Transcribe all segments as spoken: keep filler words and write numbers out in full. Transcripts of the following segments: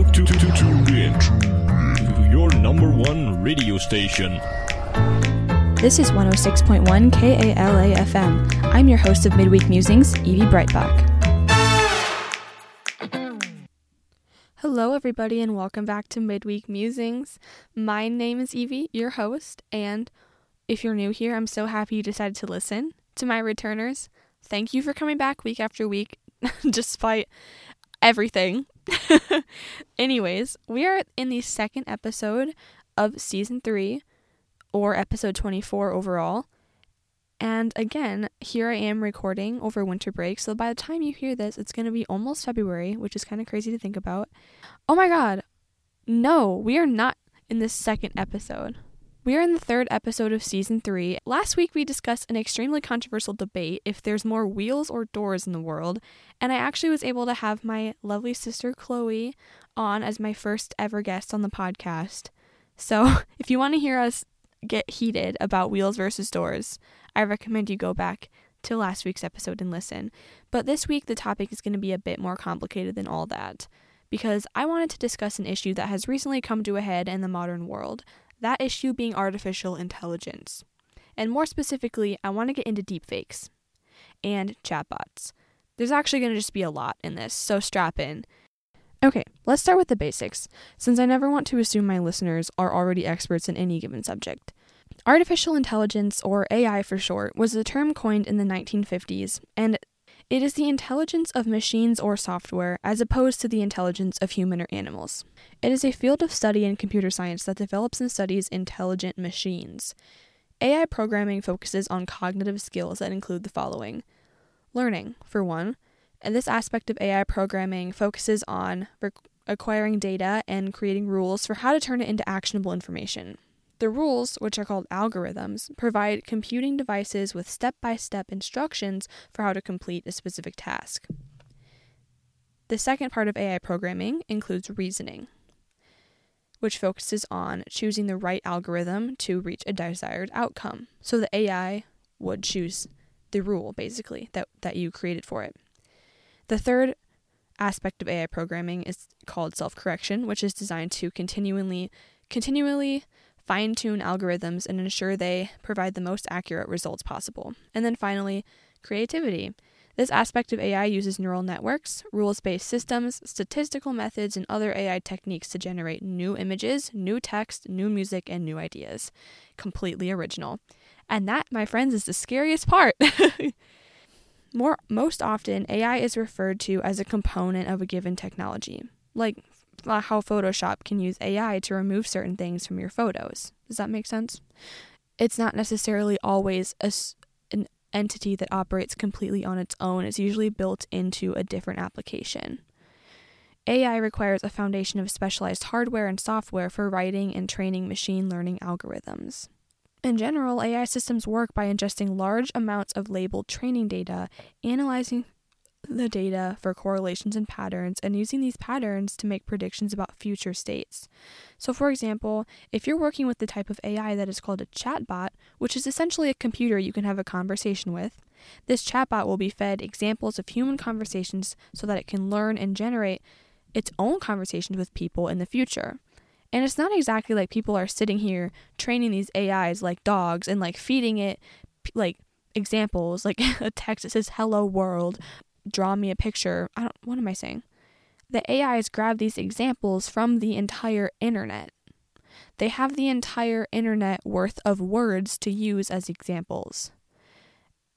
about to tune in to your number one radio station. This is one oh six point one K A L A F M. I'm your host of Midweek Musings, Evie Breitbach. Hello everybody and welcome back to Midweek Musings. My name is Evie, your host, and if you're new here, I'm so happy you decided to listen. To my returners, thank you for coming back week after week, despite everything. Anyways, we are in the second episode of season three, or episode twenty-four overall. And again, here I am recording over winter break, so by the time you hear this, it's going to be almost February, which is kind of crazy to think about. Oh my god, no, we are not in the second episode. We are in the third episode of season three. Last week we discussed an extremely controversial debate if there's more wheels or doors in the world, and I actually was able to have my lovely sister Chloe on as my first ever guest on the podcast. So if you want to hear us get heated about wheels versus doors, I recommend you go back to last week's episode and listen. But this week the topic is going to be a bit more complicated than all that, because I wanted to discuss an issue that has recently come to a head in the modern world. That issue being artificial intelligence. And more specifically, I want to get into deepfakes and chatbots. There's actually going to just be a lot in this, so strap in. Okay, let's start with the basics, since I never want to assume my listeners are already experts in any given subject. Artificial intelligence, or A I for short, was a term coined in the nineteen fifties, and it is the intelligence of machines or software, as opposed to the intelligence of human or animals. It is a field of study in computer science that develops and studies intelligent machines. A I programming focuses on cognitive skills that include the following. Learning, for one, and this aspect of A I programming focuses on rec- acquiring data and creating rules for how to turn it into actionable information. The rules, which are called algorithms, provide computing devices with step-by-step instructions for how to complete a specific task. The second part of A I programming includes reasoning, which focuses on choosing the right algorithm to reach a desired outcome. So the A I would choose the rule, basically, that, that you created for it. The third aspect of A I programming is called self-correction, which is designed to continually, continually fine-tune algorithms and ensure they provide the most accurate results possible. And then finally, creativity. This aspect of A I uses neural networks, rules-based systems, statistical methods, and other A I techniques to generate new images, new text, new music, and new ideas. Completely original. And that, my friends, is the scariest part. More, most often, A I is referred to as a component of a given technology, like how Photoshop can use A I to remove certain things from your photos. Does that make sense? It's not necessarily always a, an entity that operates completely on its own. It's usually built into a different application. A I requires a foundation of specialized hardware and software for writing and training machine learning algorithms. In general, A I systems work by ingesting large amounts of labeled training data, analyzing the data for correlations and patterns, and using these patterns to make predictions about future states. So for example, if you're working with the type of A I that is called a chatbot, which is essentially a computer you can have a conversation with, this chatbot will be fed examples of human conversations so that it can learn and generate its own conversations with people in the future. And it's not exactly like people are sitting here training these A Is like dogs and like feeding it like examples, like a text that says hello world, draw me a picture. I don't, what am I saying? The A Is grab these examples from the entire internet. They have the entire internet worth of words to use as examples.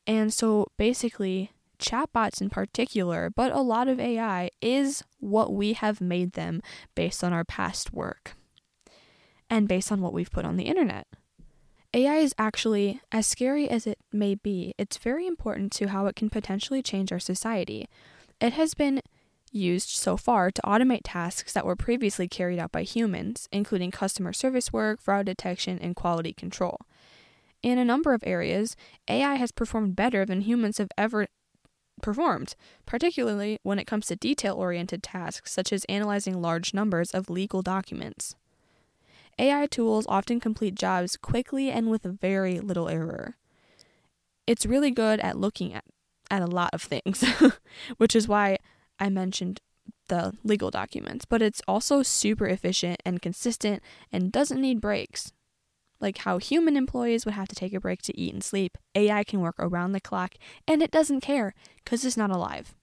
And so basically, chatbots in particular, but a lot of A I, is what we have made them based on our past work and based on what we've put on the internet. A I is actually, as scary as it may be, it's very important to how it can potentially change our society. It has been used so far to automate tasks that were previously carried out by humans, including customer service work, fraud detection, and quality control. In a number of areas, A I has performed better than humans have ever performed, particularly when it comes to detail-oriented tasks such as analyzing large numbers of legal documents. A I tools often complete jobs quickly and with very little error. It's really good at looking at, at a lot of things, which is why I mentioned the legal documents, but it's also super efficient and consistent and doesn't need breaks. Like how human employees would have to take a break to eat and sleep, A I can work around the clock, and it doesn't care because it's not alive.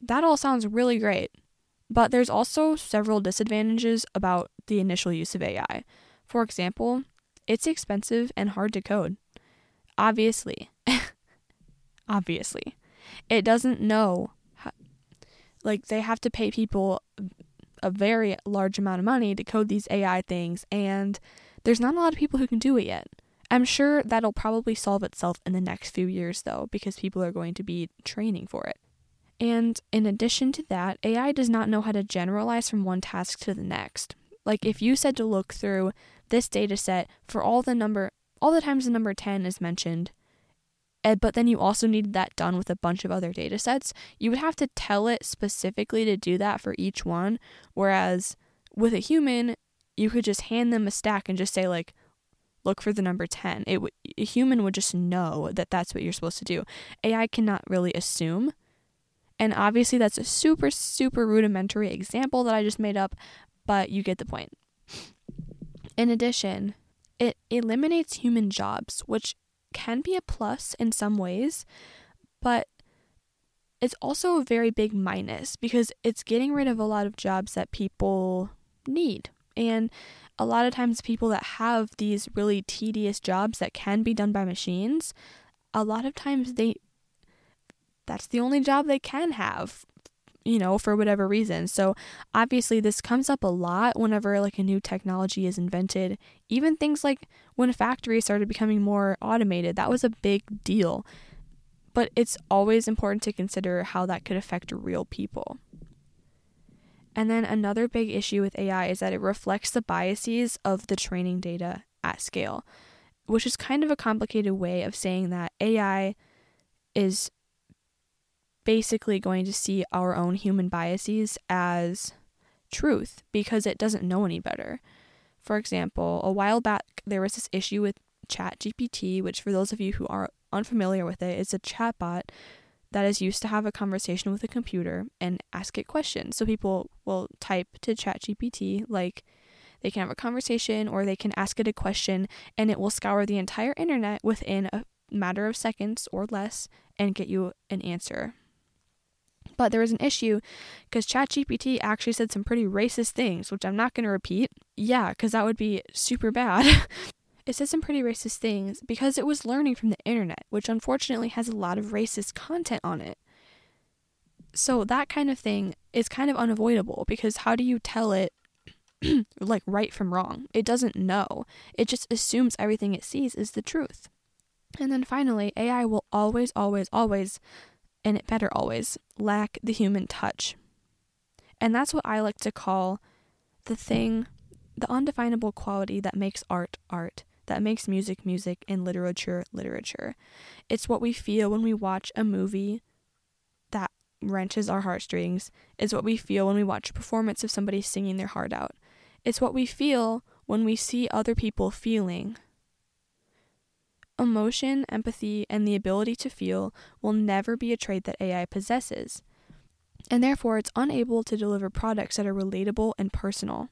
That all sounds really great, but there's also several disadvantages about the initial use of A I. For example, it's expensive and hard to code. Obviously. Obviously. It doesn't know. How, like, they have to pay people a very large amount of money to code these A I things, and there's not a lot of people who can do it yet. I'm sure that'll probably solve itself in the next few years, though, because people are going to be training for it. And in addition to that, A I does not know how to generalize from one task to the next. Like, if you said to look through this data set for all the number, all the times the number ten is mentioned, but then you also needed that done with a bunch of other data sets, you would have to tell it specifically to do that for each one, whereas with a human, you could just hand them a stack and just say, like, look for the number ten. It w- a human would just know that that's what you're supposed to do. A I cannot really assume. And obviously that's a super, super rudimentary example that I just made up, but you get the point. In addition, it eliminates human jobs, which can be a plus in some ways, but it's also a very big minus because it's getting rid of a lot of jobs that people need. And a lot of times people that have these really tedious jobs that can be done by machines, a lot of times they, that's the only job they can have, you know, for whatever reason. So obviously this comes up a lot whenever like a new technology is invented. Even things like when factories started becoming more automated, that was a big deal. But it's always important to consider how that could affect real people. And then another big issue with A I is that it reflects the biases of the training data at scale, which is kind of a complicated way of saying that A I is basically going to see our own human biases as truth because it doesn't know any better. For example, a while back, there was this issue with ChatGPT, which for those of you who are unfamiliar with it, it's a chatbot that is used to have a conversation with a computer and ask it questions. So people will type to ChatGPT, like they can have a conversation or they can ask it a question, and it will scour the entire internet within a matter of seconds or less and get you an answer. But there was an issue because ChatGPT actually said some pretty racist things, which I'm not going to repeat. Yeah, because that would be super bad. It said some pretty racist things because it was learning from the internet, which unfortunately has a lot of racist content on it. So that kind of thing is kind of unavoidable because how do you tell it like right from wrong? It doesn't know. It just assumes everything it sees is the truth. And then finally, A I will always, always, always, and it better always, lack the human touch. And that's what I like to call the thing, the undefinable quality that makes art art. That makes music music and literature literature. It's what we feel when we watch a movie that wrenches our heartstrings. It's what we feel when we watch a performance of somebody singing their heart out. It's what we feel when we see other people feeling. Emotion, empathy, and the ability to feel will never be a trait that A I possesses, and therefore it's unable to deliver products that are relatable and personal.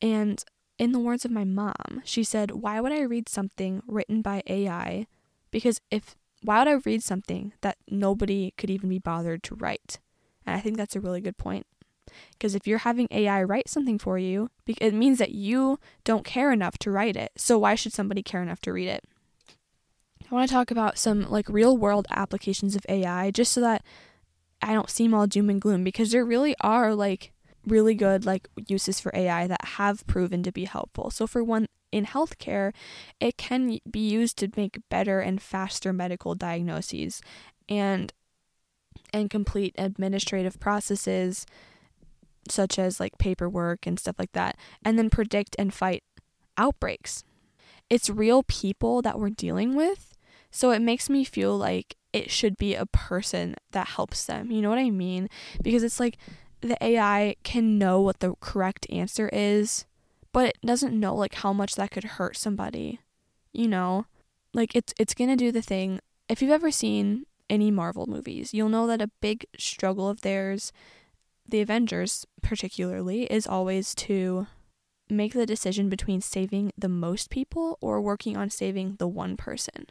And in the words of my mom, she said, why would I read something written by A I? Because if, why would I read something that nobody could even be bothered to write? And I think that's a really good point. Because if you're having A I write something for you, it means that you don't care enough to write it. So why should somebody care enough to read it? I want to talk about some like real world applications of A I just so that I don't seem all doom and gloom, because there really are like really good like uses for A I that have proven to be helpful. So for one, in healthcare, it can be used to make better and faster medical diagnoses and and complete administrative processes such as like paperwork and stuff like that, and then predict and fight outbreaks. It's real people that we're dealing with, so it makes me feel like it should be a person that helps them. You know what I mean? Because it's like the A I can know what the correct answer is, but it doesn't know like how much that could hurt somebody, you know? Like it's it's going to do the thing. If you've ever seen any Marvel movies, you'll know that a big struggle of theirs, the Avengers particularly, is always to make the decision between saving the most people or working on saving the one person.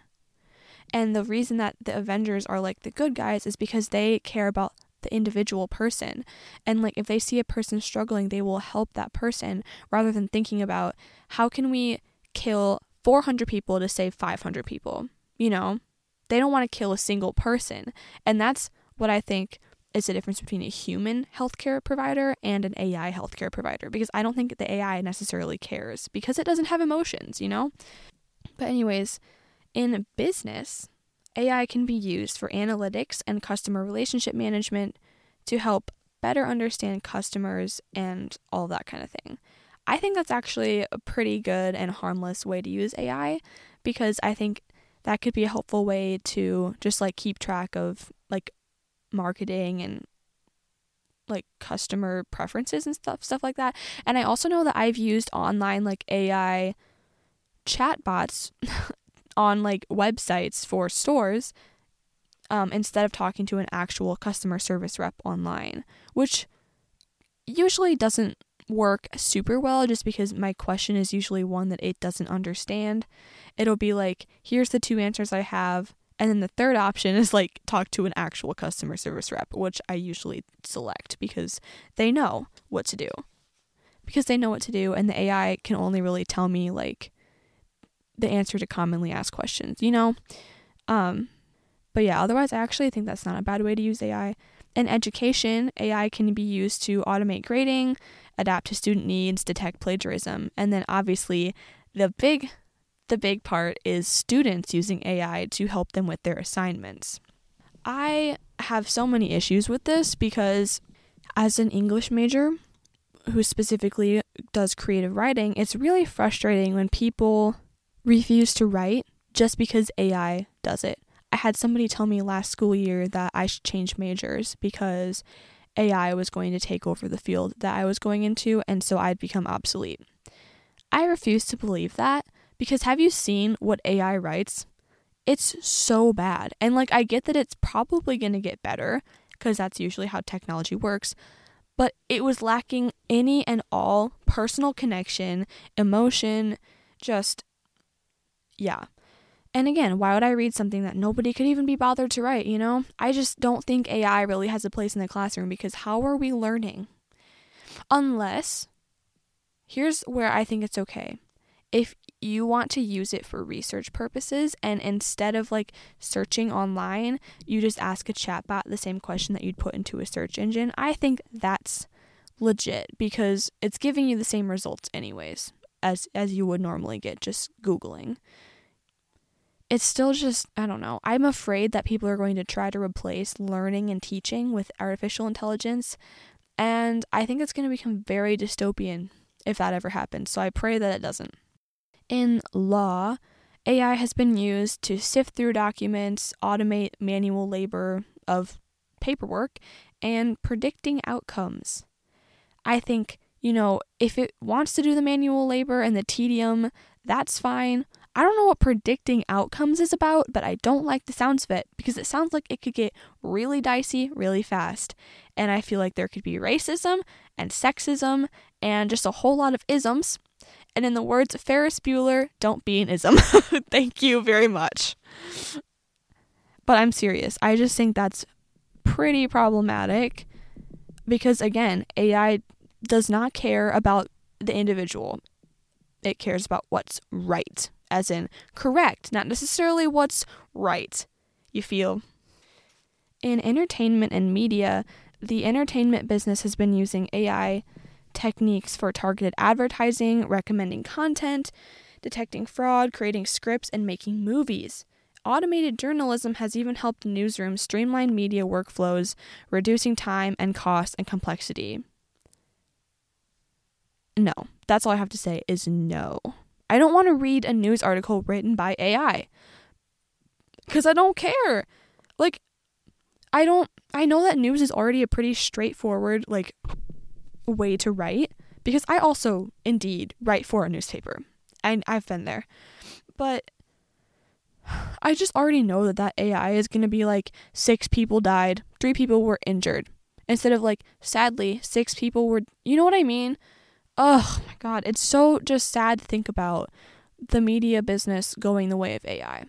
And the reason that the Avengers are like the good guys is because they care about the individual person. And like if they see a person struggling, they will help that person rather than thinking about how can we kill four hundred people to save five hundred people. You know, they don't want to kill a single person. And that's what I think is the difference between a human healthcare provider and an A I healthcare provider, because I don't think the A I necessarily cares because it doesn't have emotions, you know? But anyways, in business, A I can be used for analytics and customer relationship management to help better understand customers and all that kind of thing. I think that's actually a pretty good and harmless way to use A I, because I think that could be a helpful way to just like keep track of like marketing and like customer preferences and stuff stuff like that. And I also know that I've used online like A I chatbots on like websites for stores um, instead of talking to an actual customer service rep online, which usually doesn't work super well just because my question is usually one that it doesn't understand. It'll be like, here's the two answers I have, and then the third option is like talk to an actual customer service rep, which I usually select because they know what to do. Because they know what to do and the A I can only really tell me like the answer to commonly asked questions, you know? Um, but yeah, otherwise I actually think that's not a bad way to use A I. In education, A I can be used to automate grading, adapt to student needs, detect plagiarism. And then obviously the big, the big part is students using A I to help them with their assignments. I have so many issues with this because as an English major who specifically does creative writing, it's really frustrating when people refuse to write just because A I does it. I had somebody tell me last school year that I should change majors because A I was going to take over the field that I was going into, and so I'd become obsolete. I refuse to believe that, because have you seen what A I writes? It's so bad. And like I get that it's probably going to get better because that's usually how technology works, but it was lacking any and all personal connection, emotion, just yeah. And again, why would I read something that nobody could even be bothered to write, you know? I just don't think A I really has a place in the classroom, because how are we learning? Unless, here's where I think it's okay. If you want to use it for research purposes, and instead of like searching online, you just ask a chatbot the same question that you'd put into a search engine, I think that's legit, because it's giving you the same results anyways as, as you would normally get just Googling. It's still just, I don't know. I'm afraid that people are going to try to replace learning and teaching with artificial intelligence. And I think it's going to become very dystopian if that ever happens. So I pray that it doesn't. In law, A I has been used to sift through documents, automate manual labor of paperwork, and predicting outcomes. I think, you know, if it wants to do the manual labor and the tedium, that's fine. I don't know what predicting outcomes is about, but I don't like the sounds of it because it sounds like it could get really dicey really fast. And I feel like there could be racism and sexism and just a whole lot of isms. And in the words of Ferris Bueller, don't be an ism. Thank you very much. But I'm serious. I just think that's pretty problematic because, again, A I does not care about the individual. It cares about what's right. As in correct, not necessarily what's right, you feel. In entertainment and media, the entertainment business has been using A I techniques for targeted advertising, recommending content, detecting fraud, creating scripts, and making movies. Automated journalism has even helped newsrooms streamline media workflows, reducing time and cost and complexity. No, that's all I have to say is no. I don't want to read a news article written by A I because I don't care. Like, I don't, I know that news is already a pretty straightforward, like, way to write, because I also, indeed, write for a newspaper. I, I've been there. But I just already know that that A I is going to be like, six people died, three people were injured. Instead of like, sadly, six people were, you know what I mean? Oh my God, it's so just sad to think about the media business going the way of A I.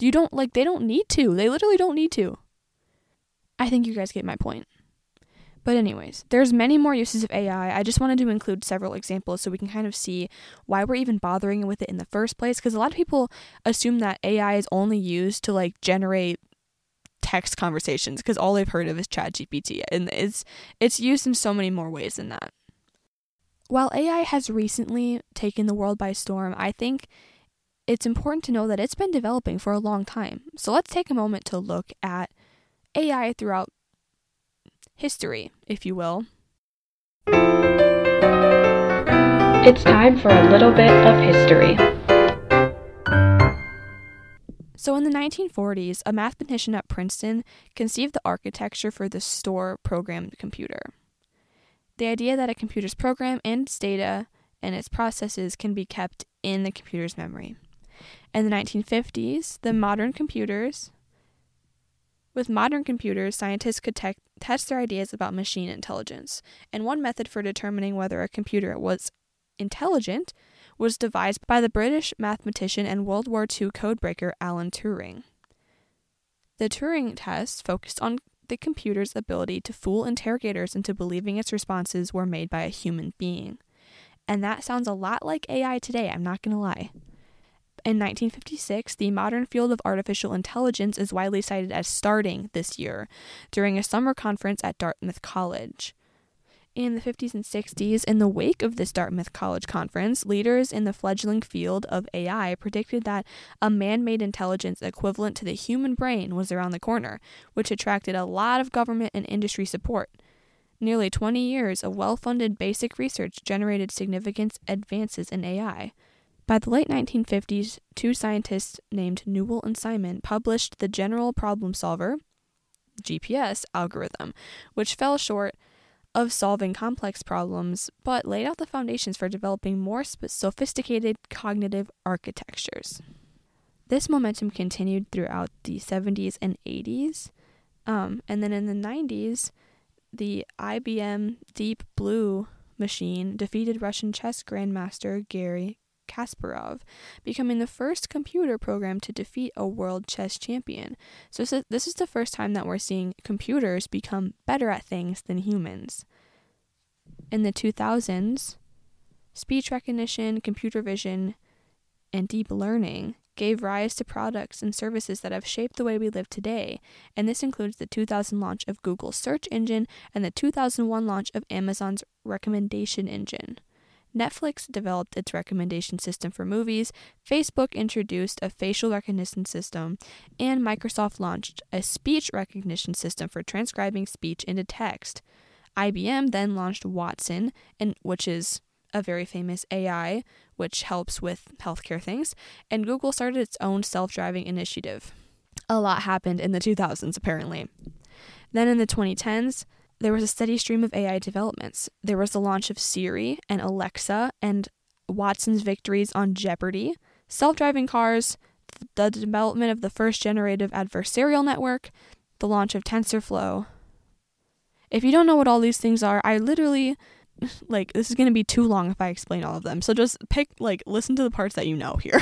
You don't, like, they don't need to. They literally don't need to. I think you guys get my point. But anyways, there's many more uses of A I. I just wanted to include several examples so we can kind of see why we're even bothering with it in the first place. Because a lot of people assume that A I is only used to, like, generate text conversations. Because all they've heard of is ChatGPT. And it's it's used in so many more ways than that. While A I has recently taken the world by storm, I think it's important to know that it's been developing for a long time. So let's take a moment to look at A I throughout history, if you will. It's time for a little bit of history. So in the nineteen forties, a mathematician at Princeton conceived the architecture for the store programmed computer. The idea that a computer's program and its data and its processes can be kept in the computer's memory. In the nineteen fifties, the modern computers... With modern computers, scientists could te- test their ideas about machine intelligence, and one method for determining whether a computer was intelligent was devised by the British mathematician and World War Two codebreaker Alan Turing. The Turing test focused on the computer's ability to fool interrogators into believing its responses were made by a human being. And that sounds a lot like A I today, I'm not going to lie. In nineteen fifty-six, the modern field of artificial intelligence is widely cited as starting this year during a summer conference at Dartmouth College. In the fifties and sixties, in the wake of this Dartmouth College conference, leaders in the fledgling field of A I predicted that a man-made intelligence equivalent to the human brain was around the corner, which attracted a lot of government and industry support. Nearly twenty years of well-funded basic research generated significant advances in A I. By the late nineteen fifties, two scientists named Newell and Simon published the general problem solver, G P S, algorithm, which fell short of solving complex problems, but laid out the foundations for developing more sophisticated cognitive architectures. This momentum continued throughout the seventies and eighties, um, and then in the nineties, the I B M Deep Blue machine defeated Russian chess grandmaster Garry Kasparov, becoming the first computer program to defeat a world chess champion. So this is the first time that we're seeing computers become better at things than humans. In the two thousands, speech recognition, computer vision, and deep learning gave rise to products and services that have shaped the way we live today, and this includes the two thousand launch of Google's search engine and the two thousand one launch of Amazon's recommendation engine. Netflix developed its recommendation system for movies, Facebook introduced a facial recognition system, and Microsoft launched a speech recognition system for transcribing speech into text. I B M then launched Watson, and which is a very famous A I, which helps with healthcare things, and Google started its own self-driving initiative. A lot happened in the two thousands, apparently. Then in the twenty tens, there was a steady stream of A I developments. There was the launch of Siri and Alexa and Watson's victories on Jeopardy, self-driving cars, the development of the first generative adversarial network, the launch of TensorFlow. If you don't know what all these things are, I literally, like, this is going to be too long if I explain all of them. So just pick, like, listen to the parts that you know here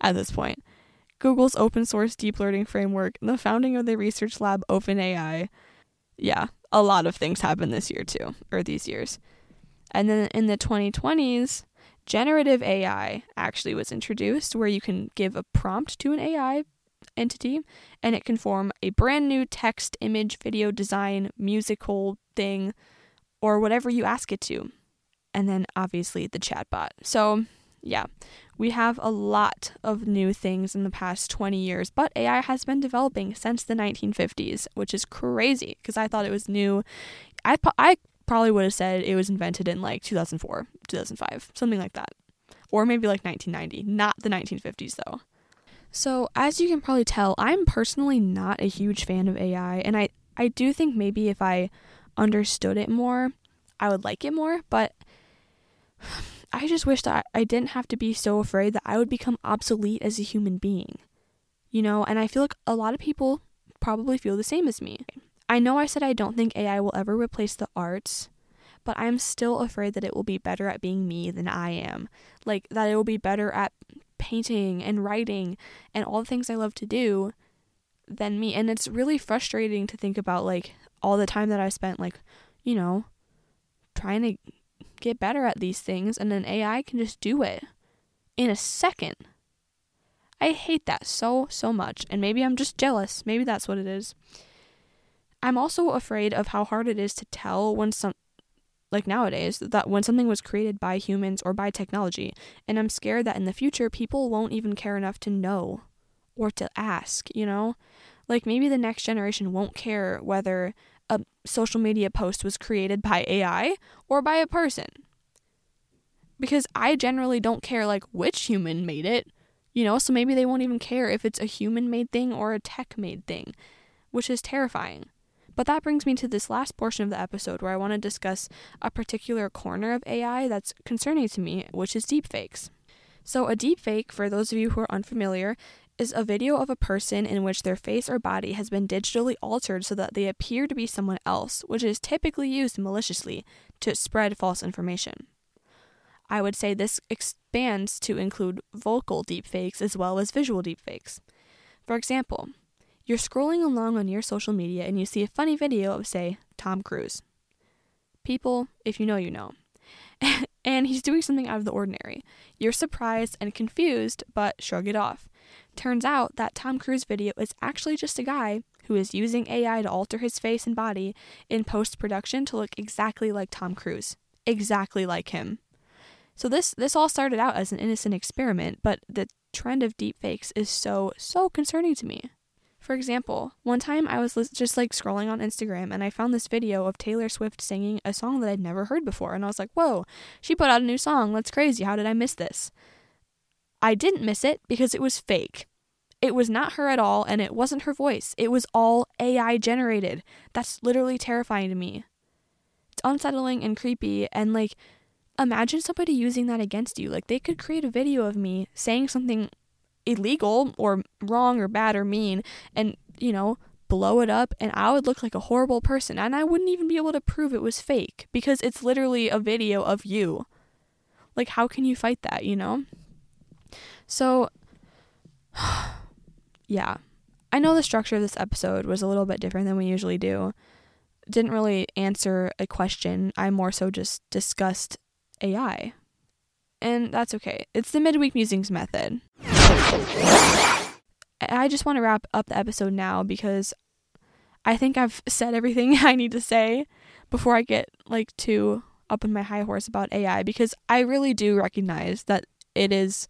at this point. Google's open source deep learning framework, the founding of the research lab OpenAI. Yeah. A lot of things happened this year too, or these years. And then in the twenty twenties, generative A I actually was introduced, where you can give a prompt to an A I entity and it can form a brand new text, image, video, design, musical thing, or whatever you ask it to. And then obviously the chatbot. So yeah, we have a lot of new things in the past twenty years, but A I has been developing since the nineteen fifties, which is crazy because I thought it was new. I, po- I probably would have said it was invented in like two thousand four, two thousand five, something like that. Or maybe like nineteen ninety, not the nineteen fifties though. So as you can probably tell, I'm personally not a huge fan of A I, and I, I do think maybe if I understood it more, I would like it more, but... I just wish that I didn't have to be so afraid that I would become obsolete as a human being. you know, and I feel like a lot of people probably feel the same as me. I know I said I don't think A I will ever replace the arts, but I'm still afraid that it will be better at being me than I am. Like, that it will be better at painting and writing and all the things I love to do than me. And it's really frustrating to think about, like, all the time that I spent, like, you know, trying to get better at these things, and then A I can just do it in a second. I hate that so, so much. And maybe I'm just jealous. Maybe that's what it is. I'm also afraid of how hard it is to tell when some, like nowadays, that when something was created by humans or by technology. And I'm scared that in the future, people won't even care enough to know or to ask, you know? Like, maybe the next generation won't care whether a social media post was created by A I or by a person. Because I generally don't care, like, which human made it. You know, so maybe they won't even care if it's a human-made thing or a tech-made thing, which is terrifying. But that brings me to this last portion of the episode where I want to discuss a particular corner of A I that's concerning to me, which is deepfakes. So a deepfake, for those of you who are unfamiliar, is a video of a person in which their face or body has been digitally altered so that they appear to be someone else, which is typically used maliciously to spread false information. I would say this expands to include vocal deepfakes as well as visual deepfakes. For example, you're scrolling along on your social media and you see a funny video of, say, Tom Cruise. People, if you know, you know. And he's doing something out of the ordinary. You're surprised and confused, but shrug it off. Turns out that Tom Cruise video is actually just a guy who is using A I to alter his face and body in post-production to look exactly like Tom Cruise. Exactly like him. So this this all started out as an innocent experiment, but the trend of deepfakes is so, so concerning to me. For example, one time I was just like scrolling on Instagram and I found this video of Taylor Swift singing a song that I'd never heard before. And I was like, whoa, she put out a new song. That's crazy. How did I miss this? I didn't miss it because it was fake. It was not her at all and it wasn't her voice. It was all A I generated. That's literally terrifying to me. It's unsettling and creepy, and like, imagine somebody using that against you. Like, they could create a video of me saying something illegal or wrong or bad or mean and, you know, blow it up, and I would look like a horrible person and I wouldn't even be able to prove it was fake because it's literally a video of you. Like, how can you fight that, you know? So, yeah. I know the structure of this episode was a little bit different than we usually do. Didn't really answer a question. I more so just discussed A I. And that's okay. It's the Midweek Musings method. I just want to wrap up the episode now because I think I've said everything I need to say before I get, like, too up in my high horse about A I, because I really do recognize that it is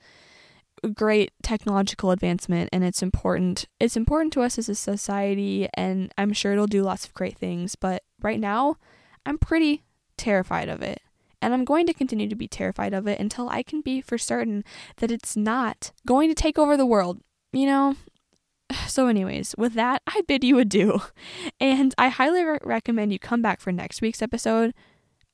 a great technological advancement and it's important. It's important to us as a society, and I'm sure it'll do lots of great things, but right now I'm pretty terrified of it. And I'm going to continue to be terrified of it until I can be for certain that it's not going to take over the world, you know? So anyways, with that, I bid you adieu. And I highly re- recommend you come back for next week's episode.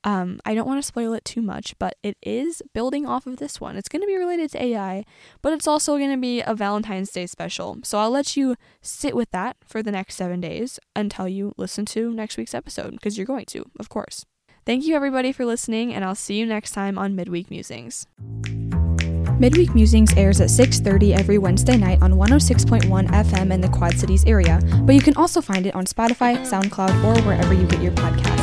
Um, I don't want to spoil it too much, but it is building off of this one. It's going to be related to A I, but it's also going to be a Valentine's Day special. So I'll let you sit with that for the next seven days until you listen to next week's episode, because you're going to, of course. Thank you everybody for listening, and I'll see you next time on Midweek Musings. Midweek Musings airs at six thirty every Wednesday night on one oh six point one F M in the Quad Cities area, but you can also find it on Spotify, SoundCloud, or wherever you get your podcasts.